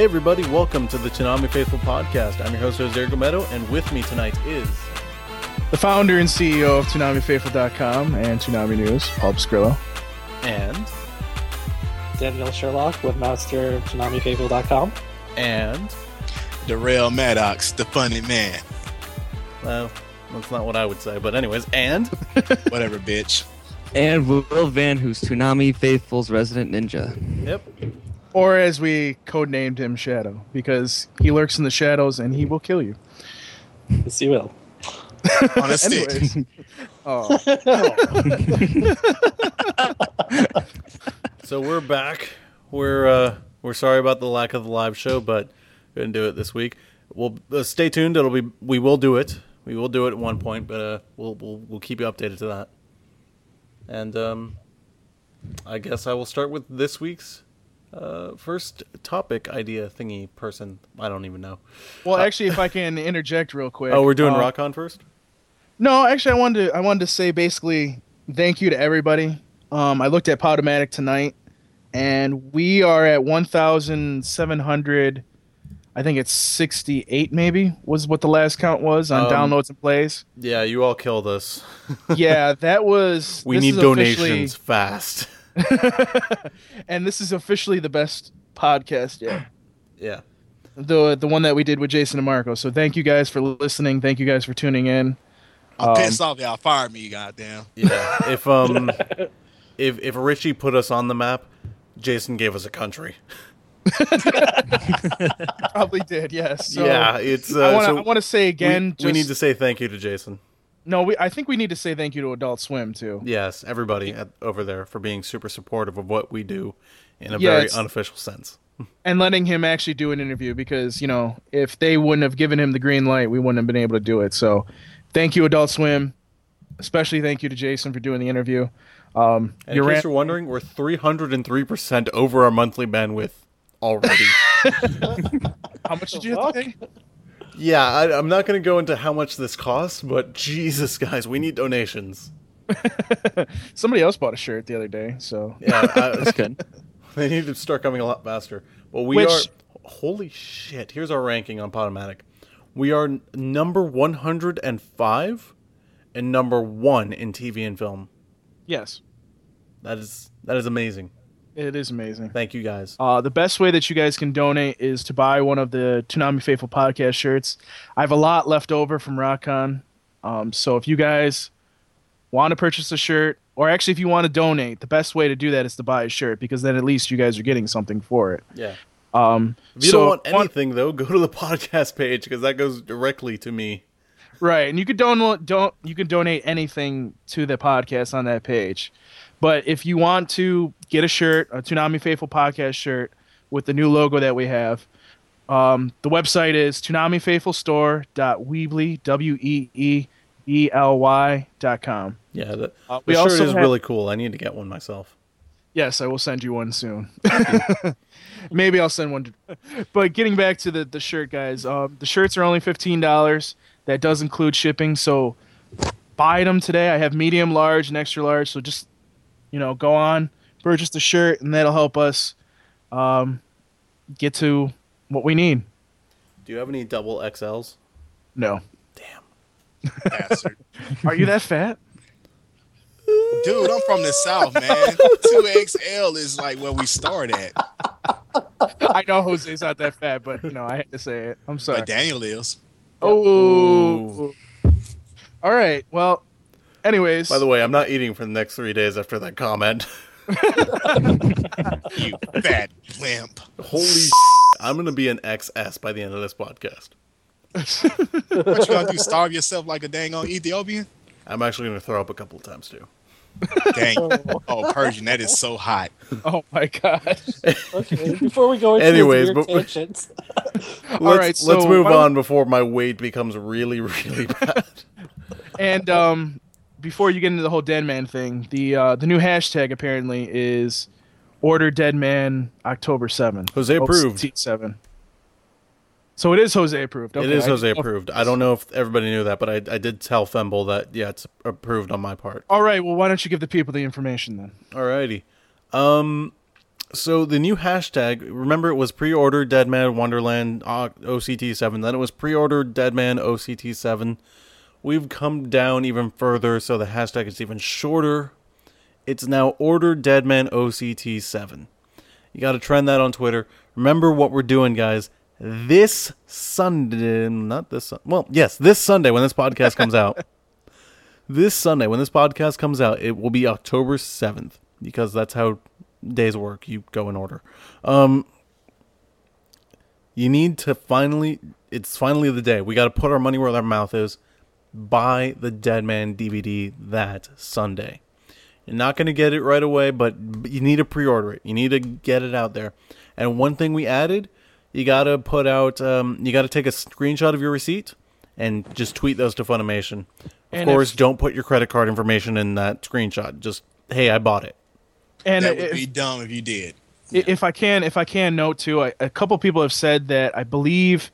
Hey everybody, welcome to the Toonami Faithful Podcast. I'm your host, Jose Gomez, and with me tonight is... the founder and CEO of ToonamiFaithful.com and Toonami News, Paul Skrillo. And... Daniel Sherlock, webmaster of ToonamiFaithful.com. And... Darrell Maddox, the funny man. Well, that's not what I would say, but anyways, and... whatever, bitch. And Will Van, who's Toonami Faithful's resident ninja. Yep. Or as we codenamed him, Shadow, because he lurks in the shadows and he will kill you. Yes, he will. On a stick. Oh. So we're back. We're sorry about the lack of the live show, but couldn't do it this week. We'll stay tuned. We will do it at one point, but we'll keep you updated to that. And I guess I will start with this week's first topic idea thingy person. I don't even know. Well, actually, if I can interject real quick. Oh, we're doing Rock On first? No, actually, I wanted to say basically thank you to everybody. I looked at Podomatic tonight, and we are at 1,700. I think it's 68 maybe was what the last count was on downloads and plays. Yeah, you all killed us. Yeah, that was... we need donations fast. And this is officially the best podcast yet. Yeah. The one that we did with Jason DeMarco. So thank you guys for listening. Thank you guys for tuning in. I'm pissed off y'all fired me, goddamn. Yeah. If Richie put us on the map, Jason gave us a country. Probably did, yes. So, yeah, it's... I want to say again... we need to say thank you to Jason. No, I think we need to say thank you to Adult Swim, too. Yes, everybody over there for being super supportive of what we do in a very unofficial sense. And letting him actually do an interview, because, you know, if they wouldn't have given him the green light, we wouldn't have been able to do it. So thank you, Adult Swim. Especially thank you to Jason for doing the interview. And in case you're wondering, we're 303% over our monthly bandwidth already. How much did you have to pay? Yeah, I'm not going to go into how much this costs, but Jesus, guys, we need donations. Somebody else bought a shirt the other day, so yeah, that's good. They need to start coming a lot faster. But holy shit! Here's our ranking on Podomatic. We are number 105 and number 1 in TV and film. Yes, that is amazing. It is amazing. Thank you, guys. The best way that you guys can donate is to buy one of the Toonami Faithful Podcast shirts. I have a lot left over from RockCon. So if you guys want to purchase a shirt, or actually if you want to donate, the best way to do that is to buy a shirt, because then at least you guys are getting something for it. Yeah. If you don't want anything, though, go to the podcast page, because that goes directly to me. Right, and you could donate anything to the podcast on that page. But if you want to get a shirt, a Toonami Faithful Podcast shirt with the new logo that we have, the website is ToonamiFaithfulStore.weebly, WEEBLY.com. Yeah, the shirt is really cool. I need to get one myself. Yes, I will send you one soon. Maybe I'll send one. But getting back to the shirt, guys, the shirts are only $15. That does include shipping, so buy them today. I have medium, large, and extra large, so just... you know, go on, purchase the shirt, and that'll help us get to what we need. Do you have any double XLs? No. Damn. Bastard. Are you that fat? Dude, I'm from the South, man. 2XL is like where we start at. I know Jose's not that fat, but, you know, I had to say it. I'm sorry. But Daniel is. Oh. All right, well. Anyways. By the way, I'm not eating for the next 3 days after that comment. You fat wimp. Holy shit. I'm going to be an XS by the end of this podcast. What you going to do, starve yourself like a dang old Ethiopian? I'm actually going to throw up a couple of times, too. Dang. Oh, Persian, that is so hot. Oh, my gosh. Okay, before we go into weird tangents. All right, so let's move on before my weight becomes really, really bad. And before you get into the whole Deadman thing, the new hashtag apparently is Order Deadman October 7th. Jose approved. 7. So it is Jose approved. Okay. It is Jose approved. I don't know if everybody knew that, but I did tell Femble that, yeah, it's approved on my part. All right. Well, why don't you give the people the information then? All righty. So the new hashtag, remember it was pre-order Deadman Wonderland OCT7, then it was pre-order Deadman OCT7. We've come down even further, so the hashtag is even shorter. It's now order Deadman OCT7. You got to trend that on Twitter. Remember what we're doing, guys. This Sunday, not this, well, yes, this Sunday when this podcast comes out. This Sunday when this podcast comes out, it will be October 7th because that's how days work. You go in order. You need to finally, it's finally the day. We got to put our money where our mouth is. Buy the Deadman DVD that Sunday. You're not going to get it right away, but you need to pre-order it. You need to get it out there. And one thing we added, you got to put out, you got to take a screenshot of your receipt and just tweet those to Funimation. Of course, don't put your credit card information in that screenshot. Just, hey, I bought it. And that would be dumb if you did. If I can note too, a couple people have said that I believe,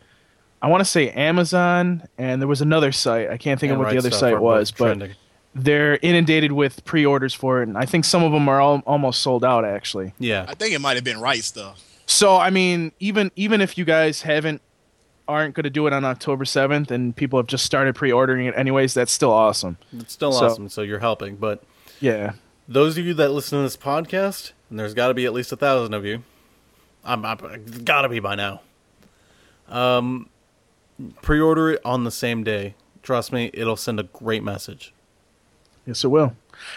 I want to say Amazon, and there was another site. I can't think of what the other site was, but trending. They're inundated with pre-orders for it, and I think some of them are almost sold out, actually. Yeah. I think it might have been Right Stuff. So, I mean, even if you guys aren't going to do it on October 7th, and people have just started pre-ordering it anyways, that's still awesome. It's still awesome, so you're helping, but... Yeah. Those of you that listen to this podcast, and there's got to be at least 1,000 of you, I've got to be by now, pre-order it on the same day. Trust me, it'll send a great message. Yes, it will.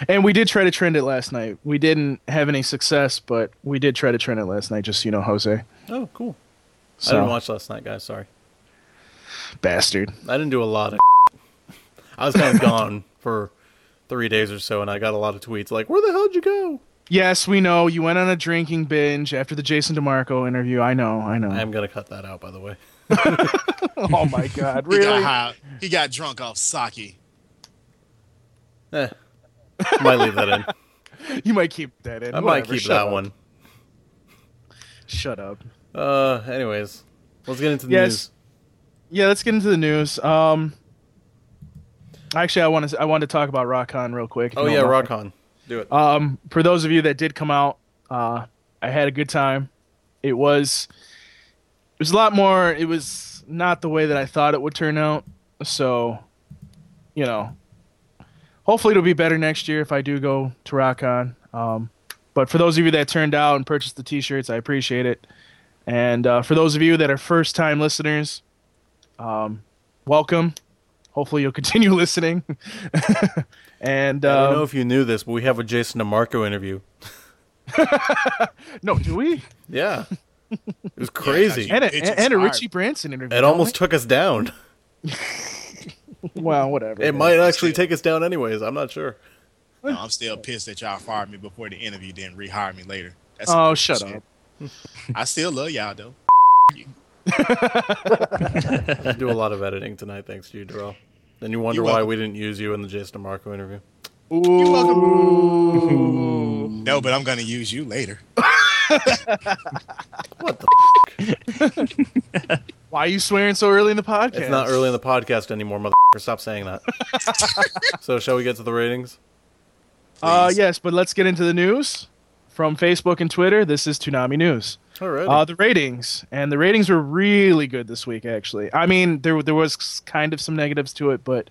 And we did try to trend it last night. We didn't have any success, but we did try to trend it last night, just so you know, Jose. Oh, cool. So, I didn't watch last night, guys. Sorry. Bastard. I didn't do a lot of I was kind of gone for 3 days or so, and I got a lot of tweets like, where the hell did you go? Yes, we know. You went on a drinking binge after the Jason DeMarco interview. I know. I'm going to cut that out, by the way. Oh, my God. Really? He got drunk off sake. Might leave that in. You might keep that in. I might keep that one. Shut up. Anyways, let's get into the news. Yeah, let's get into the news. Actually, I wanted to talk about Rock-On real quick. Oh, yeah, Rock-On. Do it. For those of you that did come out, I had a good time. It was a lot more. It was not the way that I thought it would turn out. So, you know, hopefully it'll be better next year if I do go to Rock-On. But for those of you that turned out and purchased the T-shirts, I appreciate it. And for those of you that are first-time listeners, welcome. Hopefully you'll continue listening. And I don't know if you knew this, but we have a Jason DeMarco interview. No, do we? Yeah. It was crazy. Yeah, and a Richie Branson interview. It almost took us down. Well, whatever. It might actually take us down anyways. I'm not sure. No, I'm still pissed that y'all fired me before the interview, then rehire me later. That's shut up. I still love y'all, though. I do a lot of editing tonight, thanks to you, Darrell. Then you wonder why we didn't use you in the Jason DeMarco interview. Ooh. You're welcome. No, but I'm going to use you later. What the f***? Why are you swearing so early in the podcast? It's not early in the podcast anymore, motherfucker. Stop saying that. So shall we get to the ratings? Yes, but let's get into the news. From Facebook and Twitter, this is Toonami News. All right. The ratings were really good this week, actually. I mean, there was kind of some negatives to it, but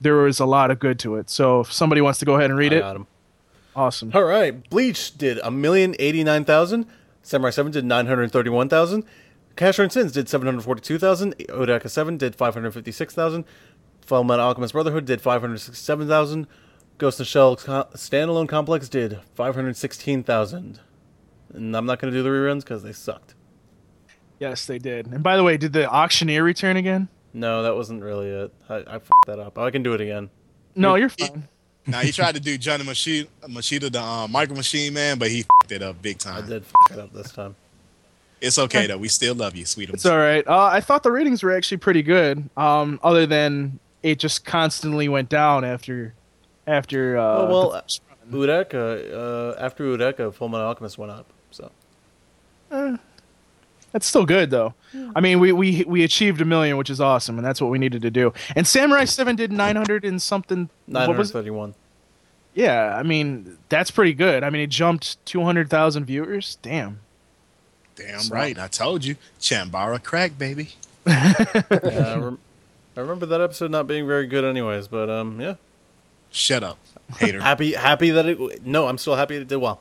there was a lot of good to it. So if somebody wants to go ahead and read it. Got him. Awesome. All right. Bleach did 1,089,000. Samurai 7 did 931,000. Cash Run Sins did 742,000. Odaka 7 did 556,000. Fullmetal Alchemist Brotherhood did 567,000. Ghost in the Shell Standalone Complex did 516,000. And I'm not going to do the reruns because they sucked. Yes, they did. And by the way, did the auctioneer return again? No, that wasn't really it. I f***ed that up. I can do it again. No, you're fine. Now, he tried to do Johnny Machida, the Micro Machine Man, but he f***ed it up big time. I did f*** it up this time. It's okay, though. We still love you, sweetie. It's all right. I thought the ratings were actually pretty good, other than it just constantly went down after after Udeka, Fullmetal Alchemist went up. So that's still good, though. Yeah. I mean, we achieved 1 million, which is awesome, and that's what we needed to do. And Samurai 7 did 900 and something. 931. Yeah, I mean, that's pretty good. I mean, it jumped 200,000 viewers. Damn. Damn so. Right. I told you. Chambara crack, baby. I remember that episode not being very good anyways, but yeah. Shut up, hater. happy that it... No, I'm still happy that it did well.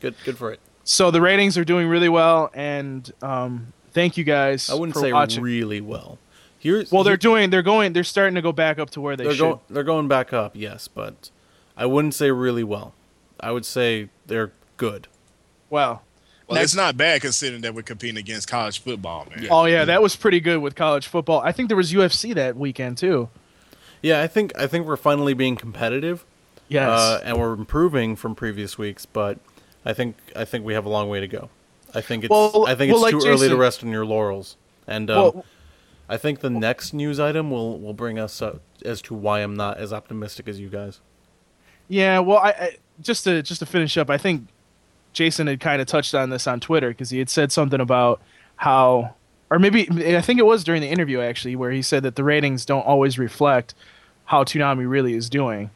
Good for it. So the ratings are doing really well, and thank you guys. I wouldn't for say watching. Really well. Here's, well, they're starting to go back up to where they should. They're going back up, yes, but... I wouldn't say really well. I would say they're good. Wow. Well, it's not bad considering that we're competing against college football, man. Yeah. Oh, yeah, that was pretty good with college football. I think there was UFC that weekend, too. Yeah, I think we're finally being competitive. Yes. And we're improving from previous weeks, but I think we have a long way to go. I think it's too early to rest on your laurels. And I think the next news item will bring us up as to why I'm not as optimistic as you guys. Yeah, well, I just to finish up, I think Jason had kind of touched on this on Twitter because he had said something about how, or maybe I think it was during the interview actually, where he said that the ratings don't always reflect how Toonami really is doing.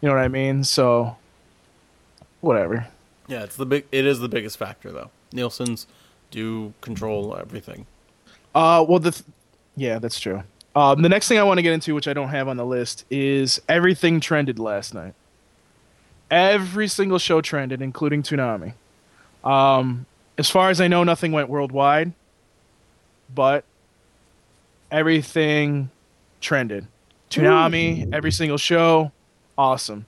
You know what I mean? So, whatever. Yeah, it is the biggest factor though. Nielsen's do control everything. Yeah, that's true. The next thing I want to get into, which I don't have on the list, is everything trended last night. Every single show trended, including Toonami. As far as I know, nothing went worldwide, but everything trended. Toonami, every single show, awesome.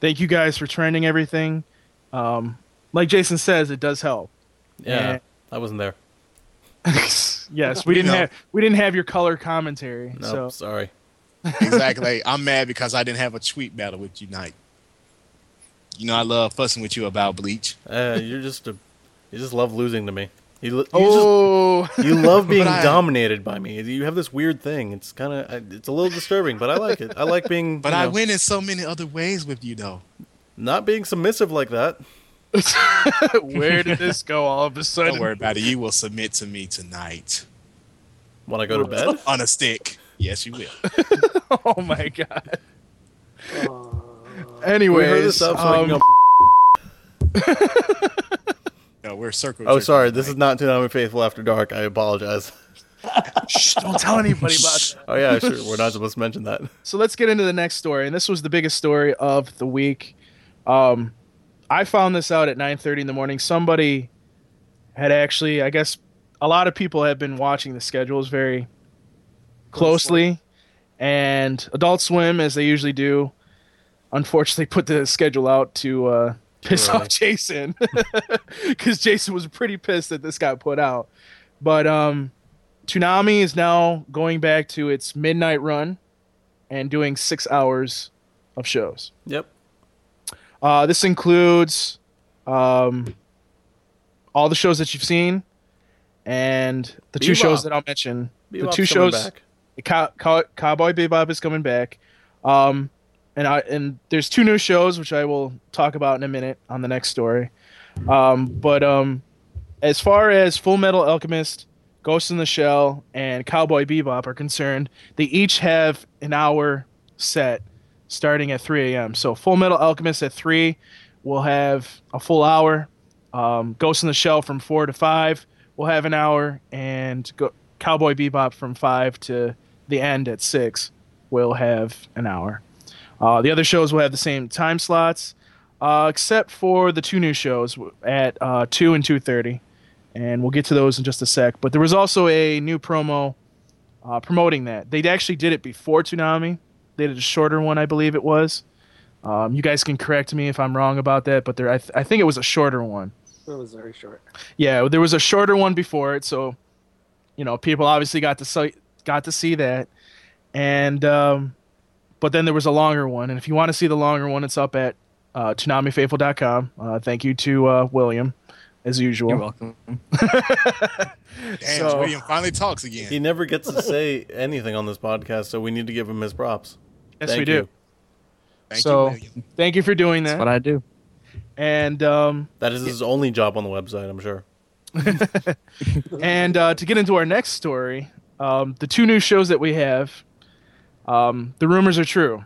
Thank you guys for trending everything. Like Jason says, it does help. Yeah, and I wasn't there. Yes, we didn't have your color commentary. No, so. Sorry. Exactly. I'm mad because I didn't have a tweet battle with Unite. You know, I love fussing with you about Bleach. You just love losing to me. You love being dominated by me. You have this weird thing. It's a little disturbing, but I like it. I like being. But I win in so many other ways with you, though. Not being submissive like that. Where did this go all of a sudden? Don't worry about it. You will submit to me tonight. When I go to bed? On a stick. Yes, you will. Oh my god. Anyways, no, we're circle. Oh, sorry, tonight. This is not Toonami Faithful After Dark. I apologize. Shh, don't tell anybody about it. Oh yeah, sure. We're not supposed to mention that. So let's get into the next story, and this was the biggest story of the week. I found this out at 9:30 in the morning. Somebody had actually, I guess, a lot of people have been watching the schedules very closely, and Adult Swim, as they usually do, unfortunately put the schedule out to piss off Jason because Jason was pretty pissed that this got put out. But Toonami is now going back to its midnight run and doing 6 hours of shows. Yep. This includes all the shows that you've seen and the Bebop. Two shows that I'll mention. Bebop's the two shows. Cowboy Bebop is coming back. And there's two new shows, which I will talk about in a minute on the next story. But as far as Fullmetal Alchemist, Ghost in the Shell, and Cowboy Bebop are concerned, they each have an hour set starting at 3 a.m. So Fullmetal Alchemist at 3 will have a full hour. Ghost in the Shell from 4 to 5 will have an hour. And Cowboy Bebop from 5 to the end at 6 will have an hour. The other shows will have the same time slots, except for the two new shows at 2 and 2:30, and we'll get to those in just a sec. But there was also a new promo promoting that. They actually did it before Toonami. They did a shorter one, I believe it was. You guys can correct me if I'm wrong about that, but I think it was a shorter one. It was very short. Yeah, there was a shorter one before it, so you know people obviously got to see that, and. But then there was a longer one, and if you want to see the longer one, it's up at ToonamiFaithful.com. Thank you to William, as usual. You're welcome. Damn, William finally talks again. He never gets to say anything on this podcast, so we need to give him his props. Yes, we do. Thank you, William. Thank you for doing that. That's what I do. And that is his only job on the website, I'm sure. And to get into our next story, the two new shows that we have... the rumors are true.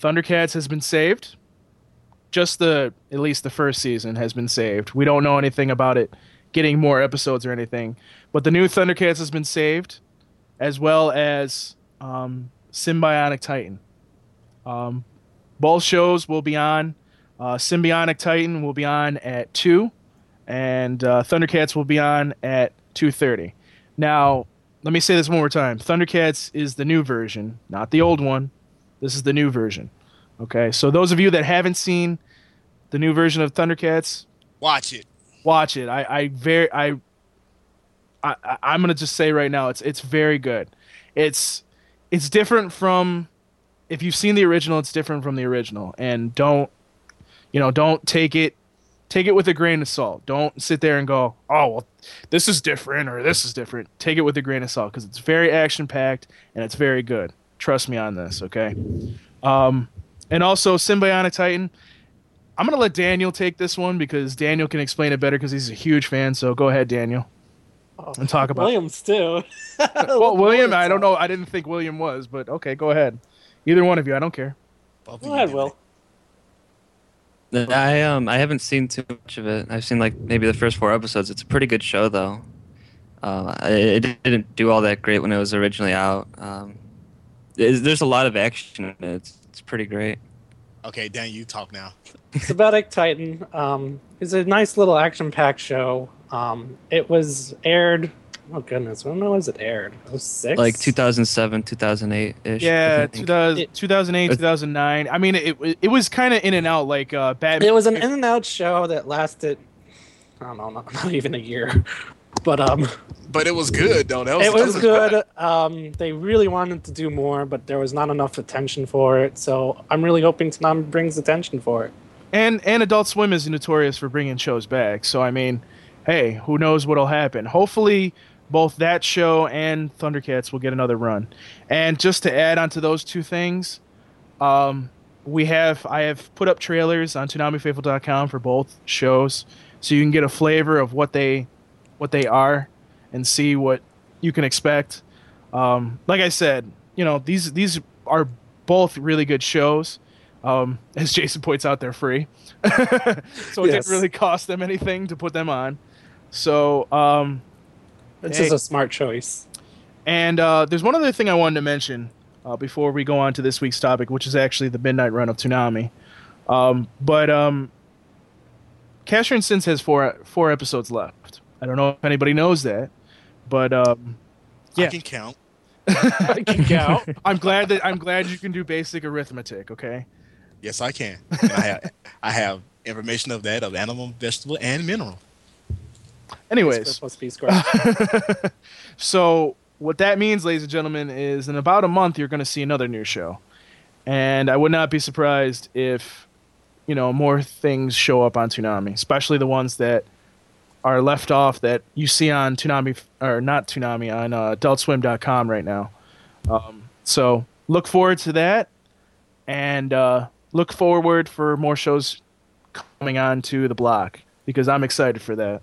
Thundercats has been saved. just at least the first season has been saved. We don't know anything about it getting more episodes or anything, but the new Thundercats has been saved, as well as Sym-Bionic Titan. Both shows will be on. Sym-Bionic Titan will be on at 2, and Thundercats will be on at 2:30. Now, let me say this one more time. Thundercats is the new version, not the old one. This is the new version. Okay, so those of you that haven't seen the new version of Thundercats, watch it. Watch it. I'm gonna just say right now, it's very good. It's different from, if you've seen the original, it's different from the original. And don't take it with a grain of salt. Don't sit there and go, oh, well, this is different or this is different. Take it with a grain of salt, because it's very action-packed and it's very good. Trust me on this, okay? And also, Sym-Bionic Titan, I'm going to let Daniel take this one because Daniel can explain it better because he's a huge fan. So go ahead, Daniel, and talk about Williams too. Well, William, I don't know. I didn't think William was, but okay, go ahead. Either one of you, I don't care. Go ahead, Will. I haven't seen too much of it. I've seen like maybe the first 4 episodes. It's a pretty good show though. It didn't do all that great when it was originally out. There's a lot of action in it. It's pretty great. Okay, Dan, you talk now. Sym-Bionic Titan is a nice little action-packed show. It was aired. Oh goodness, when was it aired? 2006? Like 2007, 2008-ish. Yeah, 2008, 2009. I mean, it was kind of in and out, like Batman. It was an in and out show that lasted, I don't know, not even a year. But it was good though. It was good. They really wanted to do more, but there was not enough attention for it. So I'm really hoping Toonami brings attention for it. And Adult Swim is notorious for bringing shows back. So I mean, hey, who knows what'll happen? Hopefully, both that show and Thundercats will get another run. And just to add on to those two things, I have put up trailers on ToonamiFaithful.com for both shows, so you can get a flavor of what they are and see what you can expect. Like I said, these are both really good shows. As Jason points out, they're free. So it didn't really cost them anything to put them on. So this is a smart choice. And there's one other thing I wanted to mention before we go on to this week's topic, which is actually the midnight run of Toonami. But Cash Run Sins has four episodes left. I don't know if anybody knows that, but yeah. I can count. I can count. I'm glad you can do basic arithmetic. Okay. Yes, I can. And I have information of that, of animal, vegetable, and mineral. Anyways, so what that means, ladies and gentlemen, is in about a month you're going to see another new show, and I would not be surprised if more things show up on Toonami, especially the ones that are left off that you see on Toonami, or not Toonami, on AdultSwim.com right now. So look forward to that, and look forward for more shows coming on to the block, because I'm excited for that.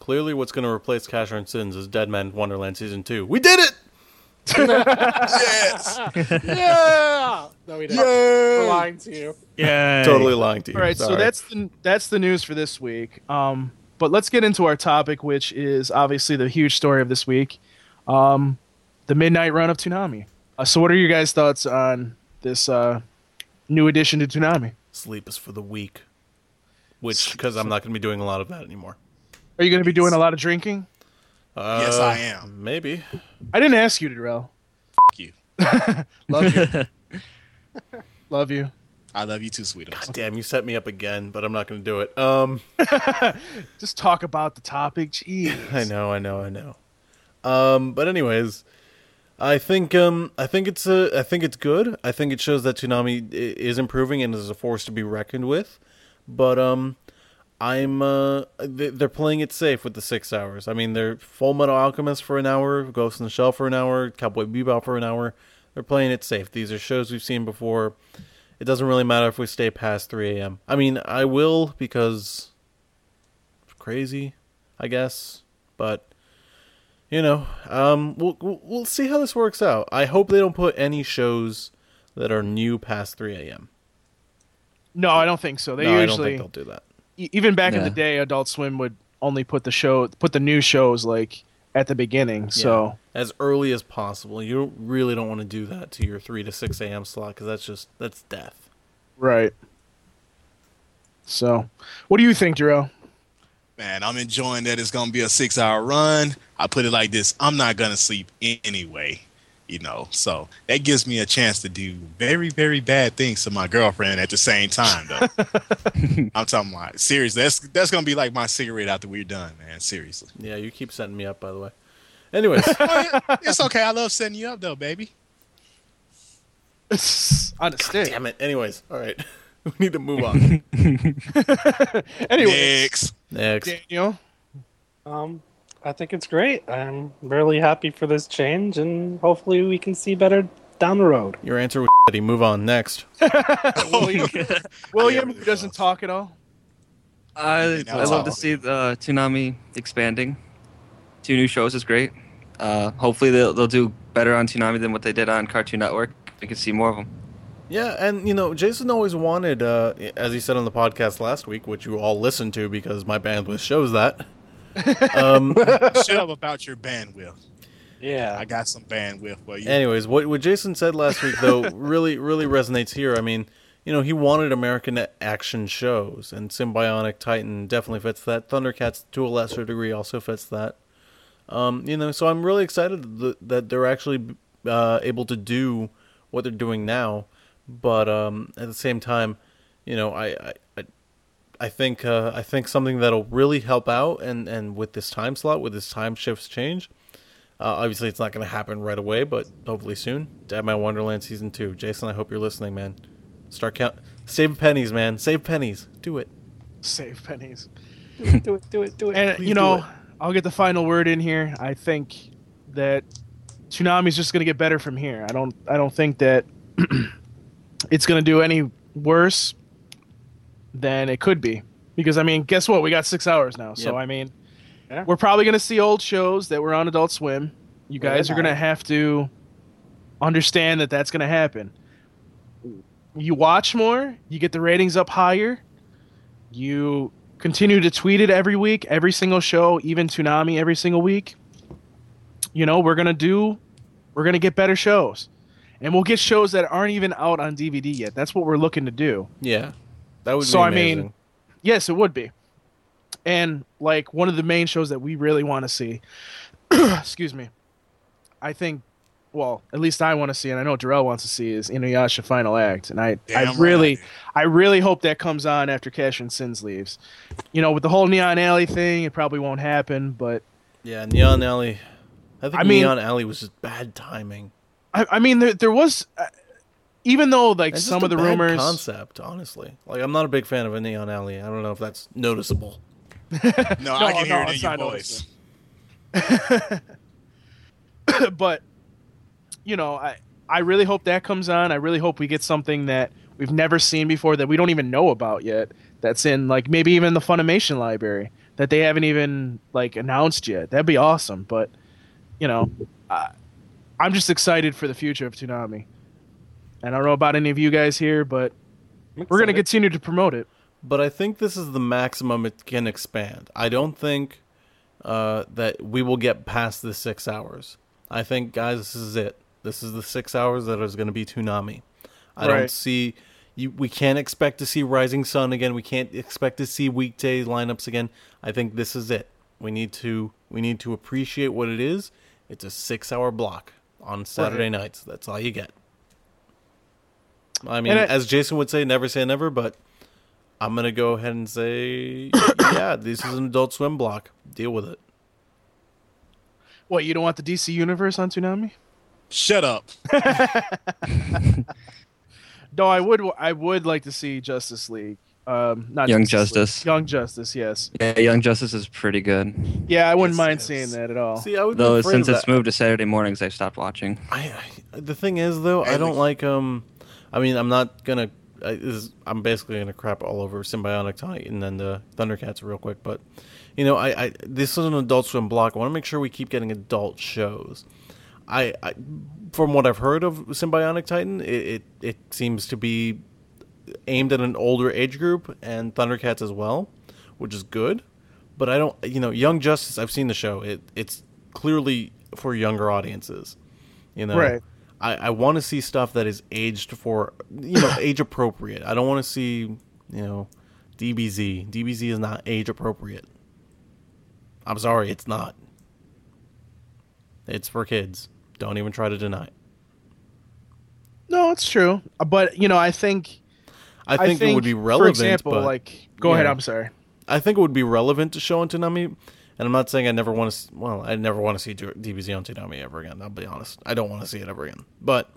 Clearly what's going to replace Cash Run Sins is Deadman Wonderland Season 2. We did it! Yes! Yeah! No, we didn't. We're lying to you. Yeah. Totally lying to you. All right, sorry. So that's the news for this week. But let's get into our topic, which is obviously the huge story of this week, the midnight run of Toonami. So what are your guys' thoughts on this new addition to Toonami? Sleep is for the weak. Which, because I'm not going to be doing a lot of that anymore. Are you going to be doing a lot of drinking? Yes, I am. Maybe. I didn't ask you, Darrell. F*** you. Love you. Love you. I love you too, sweetheart. God damn, you set me up again, but I'm not going to do it. Just talk about the topic. Jeez. I know. But anyways, I think it's good. I think it shows that Toonami is improving and is a force to be reckoned with. But they're playing it safe with the 6 hours. I mean, they're Fullmetal Alchemist for an hour, Ghost in the Shell for an hour, Cowboy Bebop for an hour. They're playing it safe. These are shows we've seen before. It doesn't really matter if we stay past 3 a.m. I mean, I will, because it's crazy, I guess. But we'll see how this works out. I hope they don't put any shows that are new past 3 a.m. No, I don't think so. They usually, I don't think they'll do that. Even back in the day, Adult Swim would only put the new shows like at the beginning. So as early as possible. You really don't want to do that to your 3 to 6 a.m. slot because that's death. Right. So, what do you think, Darrell? Man, I'm enjoying that it's going to be a 6-hour run. I put it like this. I'm not going to sleep anyway, so that gives me a chance to do very, very bad things to my girlfriend at the same time, though. I'm talking about, seriously, that's going to be like my cigarette after we're done, man, seriously. Yeah, you keep setting me up, by the way. Anyways. It's okay. I love setting you up, though, baby. Honestly. Damn it. Anyways. All right. We need to move on. Anyway, next, Daniel. I think it's great. I'm really happy for this change, and hopefully we can see better down the road. Your answer was shitty. Move on. Next, William, who doesn't talk at all. I love to see the Toonami expanding. 2 new shows is great. Hopefully they'll do better on Toonami than what they did on Cartoon Network. We can see more of them. Yeah, and, Jason always wanted, as he said on the podcast last week, which you all listened to because my bandwidth shows that. Shut up about your bandwidth. Yeah. I got some bandwidth for you. Anyways, what Jason said last week, though, really, really resonates here. I mean, he wanted American action shows, and Sym-Bionic Titan definitely fits that. Thundercats, to a lesser degree, also fits that. So I'm really excited that they're actually able to do what they're doing now. But at the same time, I think something that'll really help out, and with this time slot, with this time shifts change, obviously it's not going to happen right away, but hopefully soon. Deadman Wonderland Season 2. Jason, I hope you're listening, man. Start count. Save pennies, man. Save pennies. Do it. Save pennies. Do it. And, I'll get the final word in here. I think that Toonami's just going to get better from here. I don't think that... it's going to do any worse than it could be. Because, guess what? We got 6 hours now. Yep. So, we're probably going to see old shows that were on Adult Swim. You guys are going to have to understand that that's going to happen. You watch more. You get the ratings up higher. You continue to tweet it every week, every single show, even Toonami every single week. We're going to get better shows. And we'll get shows that aren't even out on DVD yet. That's what we're looking to do. Yeah. That would be amazing. Yes, it would be. And, one of the main shows that we really want to see, excuse me, I think, well, at least I want to see, and I know Darrell wants to see, is Inuyasha Final Act. And I really hope that comes on after Cash Run Sins leaves. With the whole Neon Alley thing, it probably won't happen, but... Yeah, Neon Alley. I think Neon Alley was just bad timing. There was, even though that's some of the rumors concept, honestly, I'm not a big fan of a Neon Alley. I don't know if that's noticeable. No, I can hear it in your voice. But I really hope that comes on. I really hope we get something that we've never seen before that we don't even know about yet. That's in maybe even the Funimation library that they haven't even announced yet. That'd be awesome. But I'm just excited for the future of Toonami. And I don't know about any of you guys here, but we're going to continue to promote it. But I think this is the maximum it can expand. I don't think that we will get past the 6 hours. I think, guys, this is it. This is the 6 hours that is going to be Toonami. We can't expect to see Rising Sun again. We can't expect to see weekday lineups again. I think this is it. We need to appreciate what it is. It's a 6-hour block. On Saturday nights, that's all you get. As Jason would say, never say never, but I'm going to go ahead and say, yeah, this is an Adult Swim block. Deal with it. What, you don't want the DC Universe on Toonami? Shut up. No, I would like to see Justice League. Not Young Justice. Young Justice, yes. Yeah, Young Justice is pretty good. Yeah, I wouldn't mind seeing that at all. See, I would. Though since it's moved to Saturday mornings, I've stopped watching. The thing is, though, I don't like. I'm not gonna. I'm basically gonna crap all over Sym-Bionic Titan and then the Thundercats real quick, but this is an Adult Swim block. I want to make sure we keep getting adult shows. From what I've heard of Sym-Bionic Titan, it seems to be aimed at an older age group, and Thundercats as well, which is good. But I don't, you know, Young Justice, I've seen the show. It's clearly for younger audiences, you know. Right. I want to see stuff that is aged for, you know, age appropriate. I don't want to see, you know, DBZ. DBZ is not age appropriate. I'm sorry, it's not. It's for kids. Don't even try to deny it. No, it's true. But, you know, I think it would be relevant. For example, but, like, go ahead, know, I'm sorry. I think it would be relevant to show on Toonami, and I'm not saying I never want to. Well, I never want to see DBZ on Toonami ever again. I'll be honest. I don't want to see it ever again. But,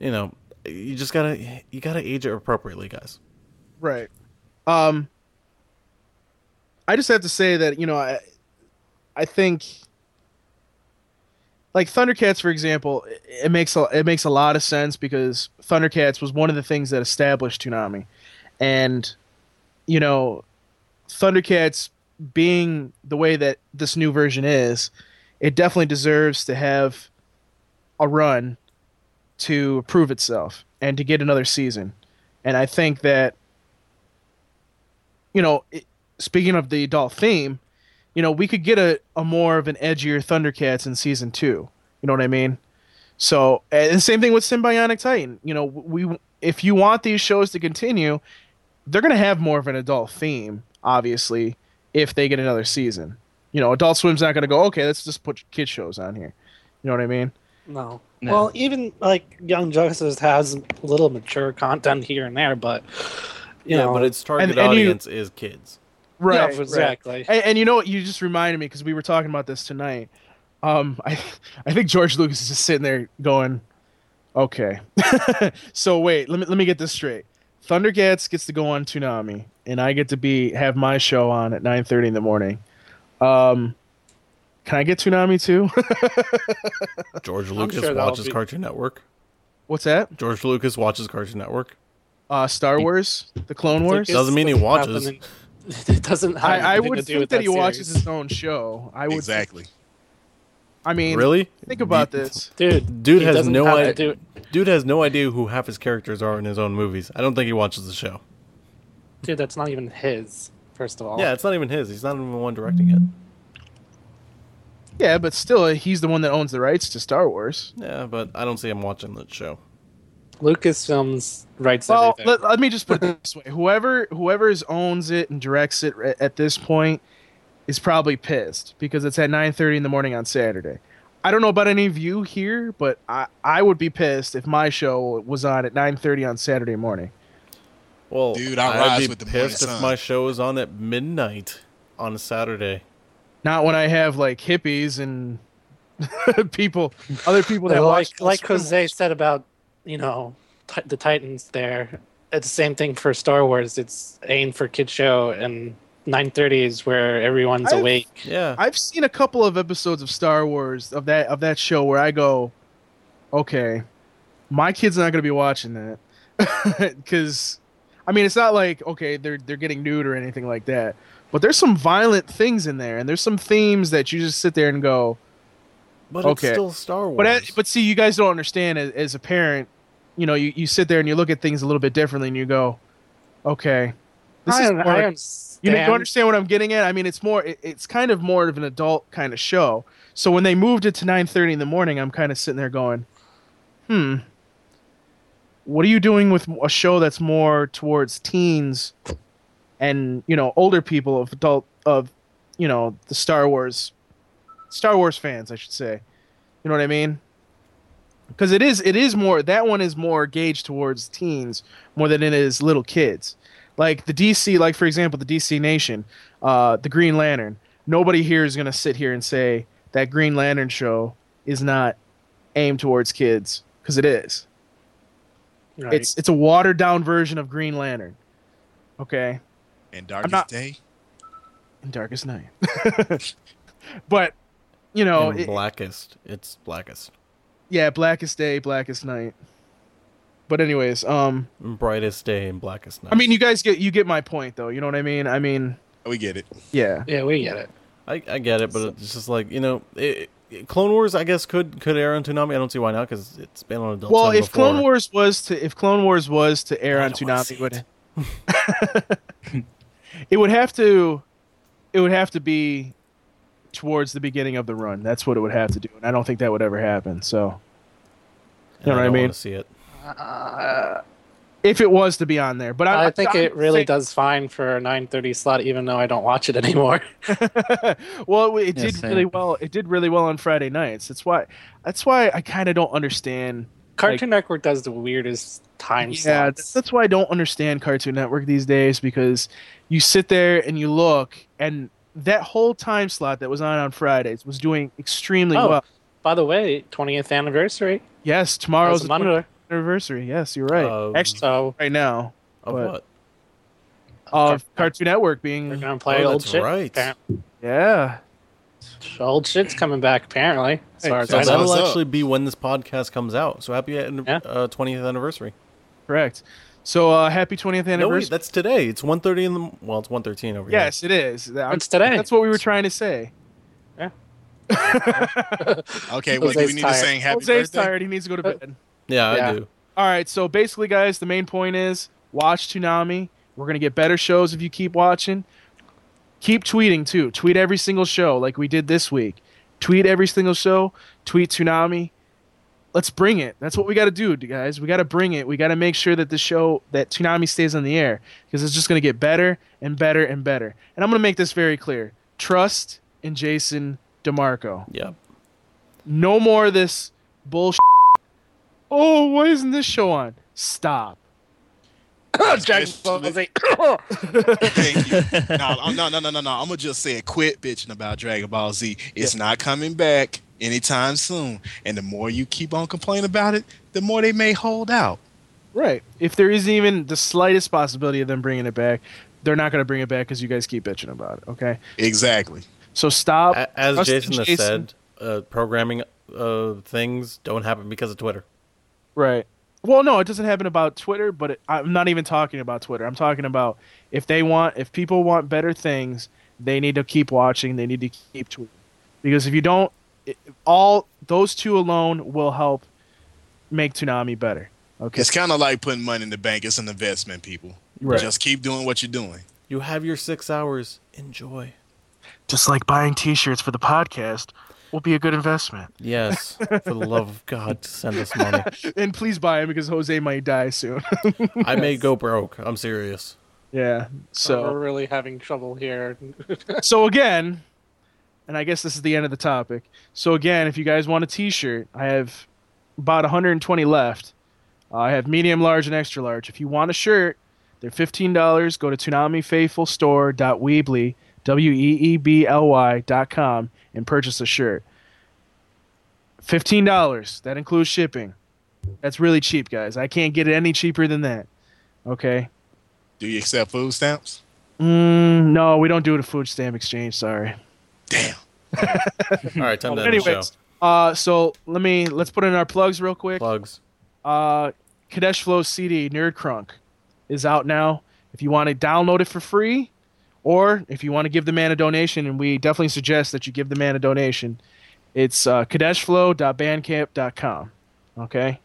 you know, you just gotta age it appropriately, guys. Right. I just have to say that, you know, I think, like, Thundercats, for example, it makes a lot of sense because Thundercats was one of the things that established Toonami, and, you know, Thundercats being the way that this new version is, it definitely deserves to have a run to prove itself and to get another season. And I think that, you know, speaking of the adult theme, you know, we could get a more of an edgier Thundercats in season 2. You know what I mean? So, and same thing with Sym-Bionic Titan. You know, if you want these shows to continue, they're going to have more of an adult theme, obviously, if they get another season. You know, Adult Swim's not going to go, okay, let's just put kid shows on here. You know what I mean? No. Well, even, like, Young Justice has a little mature content here and there, but, you know. But its target audience is kids. Right, yeah, exactly. Right. And you know what? You just reminded me, because we were talking about this tonight. I think George Lucas is just sitting there going, okay. So wait, let me get this straight. Thundercats gets to go on Toonami, and I get to have my show on at 9:30 in the morning. Can I get Toonami too? George Lucas watches Cartoon Network. What's that? George Lucas watches Cartoon Network. Star Wars, The Clone Wars. Doesn't mean he watches. It doesn't. I would think that he watches his own show. I would exactly. I mean, really? Think about this, dude. Dude has no idea who half his characters are in his own movies. I don't think he watches the show. Dude, that's not even his. First of all, yeah, it's not even his. He's not even the one directing it. Yeah, but still, he's the one that owns the rights to Star Wars. Yeah, but I don't see him watching that show. Lucasfilm's rights. Well, everything. Let me just put it this way: whoever owns it and directs it at this point is probably pissed because it's at 9:30 in the morning on Saturday. I don't know about any of you here, but I would be pissed if my show was on at 9:30 on Saturday morning. Well, dude, I'd be pissed if my show was on at midnight on a Saturday. Not when I have like hippies and other people that watch. Like Jose said about. You know, the Titans there. It's the same thing for Star Wars. It's aimed for kid show, and 9:30 is where everyone's awake. Yeah, I've seen a couple of episodes of Star Wars of that show where I go, okay, my kid's not gonna be watching that because, I mean, it's not like okay they're getting nude or anything like that, but there's some violent things in there, and there's some themes that you just sit there and go. But okay. It's still Star Wars. But see, you guys don't understand as a parent. You know, you sit there and you look at things a little bit differently, and you go, "Okay, this is." More, you understand what I'm getting at? I mean, it's more. It's kind of more of an adult kind of show. So when they moved it to 9:30 in the morning, I'm kind of sitting there going, what are you doing with a show that's more towards teens and you know older people of you know the Star Wars fans, I should say. You know what I mean? Because it is more, that one is more gauged towards teens more than it is little kids. Like for example, the DC Nation, the Green Lantern. Nobody here is going to sit here and say that Green Lantern show is not aimed towards kids, because it is. Right. It's a watered down version of Green Lantern. Okay. And Darkest Day. And Darkest Night. But. You know, it's blackest. Yeah, Blackest Day, Blackest Night. But anyways, Brightest Day and Blackest Night. I mean, you get my point though. You know what I mean? I mean, we get it. Yeah, we get it. I get it, but it's just like you know, it, Clone Wars, I guess, could air on Toonami. I don't see why not, because it's been on Adult Swim. Well, if before. Clone Wars was to air on Toonami, it would have to be towards the beginning of the run. That's what it would have to do, and I don't think that would ever happen. So, you know what I mean? I want to see it. If it was to be on there, but I think it really does fine for a 9:30 slot, even though I don't watch it anymore. Well, it did really well. It did really well on Friday nights. That's why I kind of don't understand. Cartoon Network does the weirdest time slots. Yeah, that's why I don't understand Cartoon Network these days, because you sit there and you look, and that whole time slot that was on Fridays was doing extremely well. By the way, 20th anniversary. Yes, tomorrow's the 20th anniversary. Yes, you're right. Actually, right now. Of Cartoon Network being... They're going to play old shit. Right. Apparently. Yeah. Old shit's coming back, apparently. So that'll actually be when this podcast comes out. So happy 20th anniversary. Correct. So happy 20th anniversary. No, wait, that's today. It's 1:30 in the... Well, it's 1:13 over here. Yes, it is. It's today. That's what we were trying to say. Yeah. Okay, well, do we need to sing happy birthday? Jose's tired. He needs to go to bed. Yeah, I do. All right, so basically, guys, the main point is watch Toonami. We're going to get better shows if you keep watching. Keep tweeting, too. Tweet every single show like we did this week. Tweet every single show. Tweet Toonami. Let's bring it. That's what we got to do, guys. We got to bring it. We got to make sure that the show, that Toonami stays on the air, because it's just going to get better and better and better. And I'm going to make this very clear. Trust in Jason DeMarco. Yep. No more of this bullshit. Oh, why isn't this show on? Stop. Thank you. No. I'm going to just say it. Quit bitching about Dragon Ball Z. It's not coming back anytime soon. And the more you keep on complaining about it, the more they may hold out. Right. If there is even the slightest possibility of them bringing it back, they're not going to bring it back because you guys keep bitching about it. Okay? Exactly. So stop. As Jason has said, programming things don't happen because of Twitter. Right. Well, no, it doesn't happen about Twitter, but I'm not even talking about Twitter. I'm talking about if people want better things, they need to keep watching. They need to keep tweeting. Because if you don't, all those two alone will help make Toonami better. Okay. It's kind of like putting money in the bank. It's an investment, people. Right. Just keep doing what you're doing. You have your 6 hours. Enjoy. Just like buying T-shirts for the podcast. Will be a good investment. Yes, for the love of God, send us money. And please buy him, because Jose might die soon. I may go broke. I'm serious. Yeah, so we're really having trouble here. So again, and I guess this is the end of the topic. So again, if you guys want a T-shirt, I have about 120 left. I have medium, large, and extra large. If you want a shirt, they're $15. Go to ToonamiFaithfulStore.weebly. weebly.com and purchase a shirt. $15. That includes shipping. That's really cheap, guys. I can't get it any cheaper than that. Okay. Do you accept food stamps? No, we don't do it at Food Stamp Exchange. Sorry. Damn. All right, time to end the show. So let's put in our plugs real quick. Plugs. Kadesh Flow's CD, Nerd Crunk, is out now. If you want to download it for free. Or if you want to give the man a donation, and we definitely suggest that you give the man a donation, it's kadeshflow.bandcamp.com. Okay.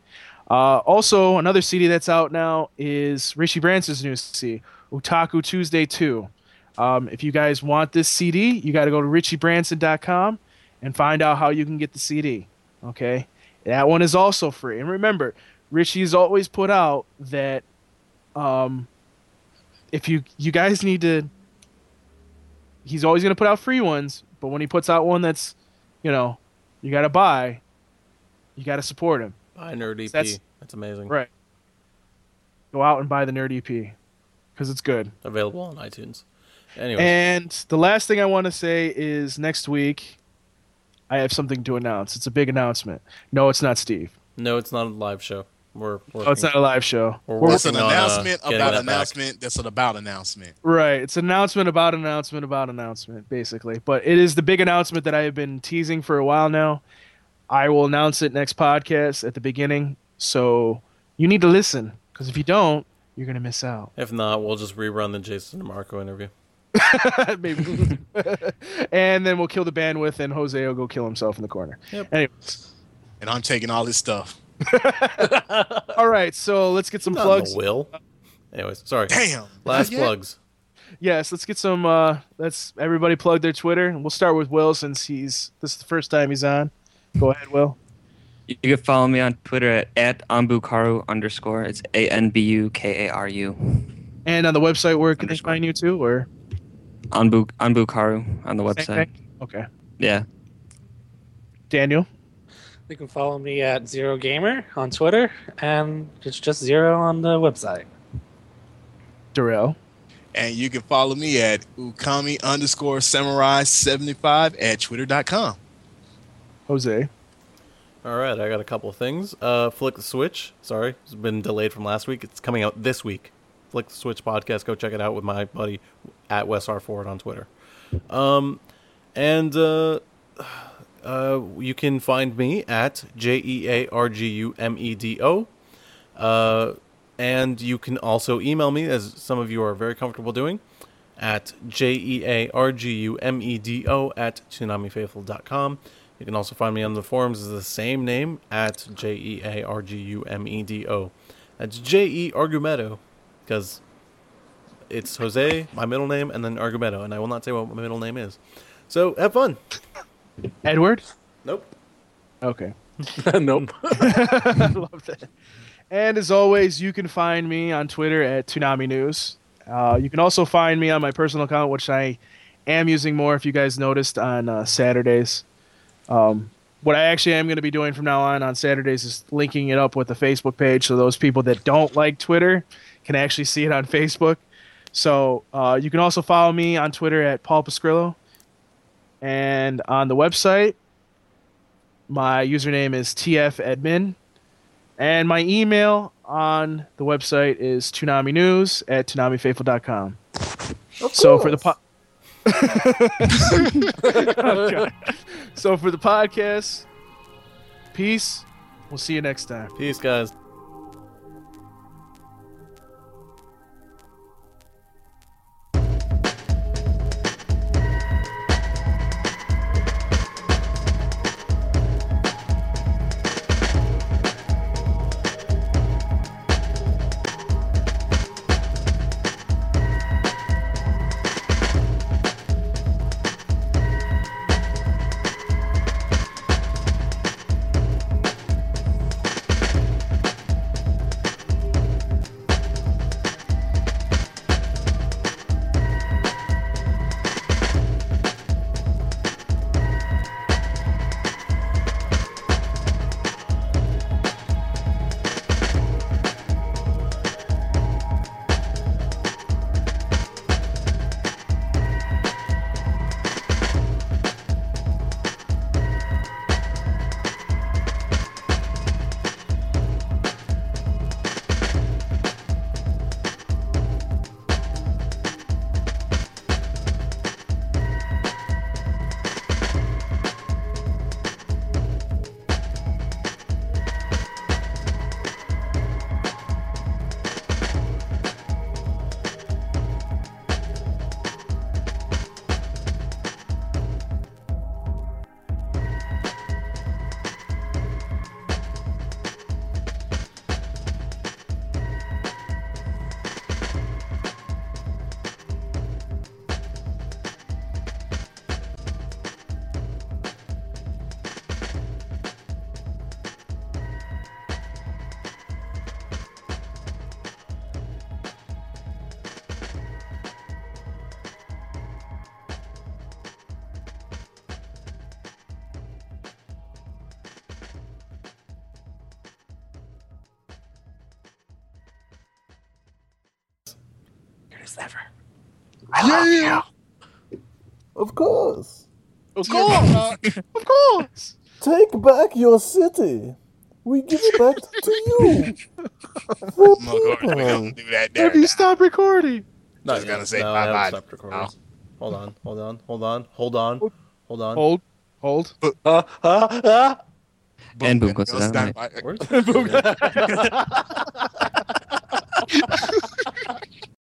Also, another CD that's out now is Richie Branson's new CD, Otaku Tuesday 2. If you guys want this CD, you got to go to richiebranson.com and find out how you can get the CD. Okay. That one is also free. And remember, Richie's always put out that if you guys need to. He's always going to put out free ones, but when he puts out one that's, you got to buy, you got to support him. Buy Nerd EP. That's amazing. Right. Go out and buy the Nerd EP because it's good. Available on iTunes. Anyway. And the last thing I want to say is next week I have something to announce. It's a big announcement. No, it's not Steve. No, it's not a live show. It's not a live show. It's an announcement about announcement that's about announcement. Right. It's announcement about announcement about announcement, basically. But it is the big announcement that I have been teasing for a while now. I will announce it next podcast at the beginning. So you need to listen, because if you don't, you're going to miss out. If not, we'll just rerun the Jason DeMarco interview. Maybe. And then we'll kill the bandwidth, and Jose will go kill himself in the corner. Yep. Anyways. And I'm taking all his stuff. All right, so let's get some plugs. Anyways, sorry. Damn. Last plugs. Yes, let's get some. Let's everybody plug their Twitter, and we'll start with Will since this is the first time he's on. Go ahead, Will. You can follow me on Twitter at @anbukaru_. It's ANBUKARU. And on the website, where can they find you too, or? Anbukaru on the website. Okay. Yeah. Daniel. You can follow me at ZeroGamer on Twitter, and it's just Zero on the website. Darrell. And you can follow me at ukami_samurai75 at twitter.com. Jose. All right, I got a couple of things. Flick the Switch. Sorry, it's been delayed from last week. It's coming out this week. Flick the Switch podcast. Go check it out with my buddy at WesR4 on Twitter. You can find me at JEARGUMEDO. And you can also email me, as some of you are very comfortable doing, at JEARGUMEDO@ToonamiFaithful.com. You can also find me on the forums as the same name, at JEARGUMEDO. That's J-E Argumedo, because it's Jose, my middle name, and then Argumedo, and I will not say what my middle name is. So, have fun! Edward? Nope. Okay. Nope. I love that. And as always, you can find me on Twitter at Toonami News. You can also find me on my personal account, which I am using more, if you guys noticed, on Saturdays. What I actually am going to be doing from now on Saturdays is linking it up with the Facebook page, so those people that don't like Twitter can actually see it on Facebook. So you can also follow me on Twitter at Paul Skrillo. And on the website, my username is tfadmin. And my email on the website is ToonamiNews@ToonamiFaithful.com. So for the podcast, peace. We'll see you next time. Peace, guys. Of course. Take back your city. We give it back to you. Have you stopped recording? No, I was gonna say bye bye. Oh. Hold on. Hold. And boom goes down. Boom.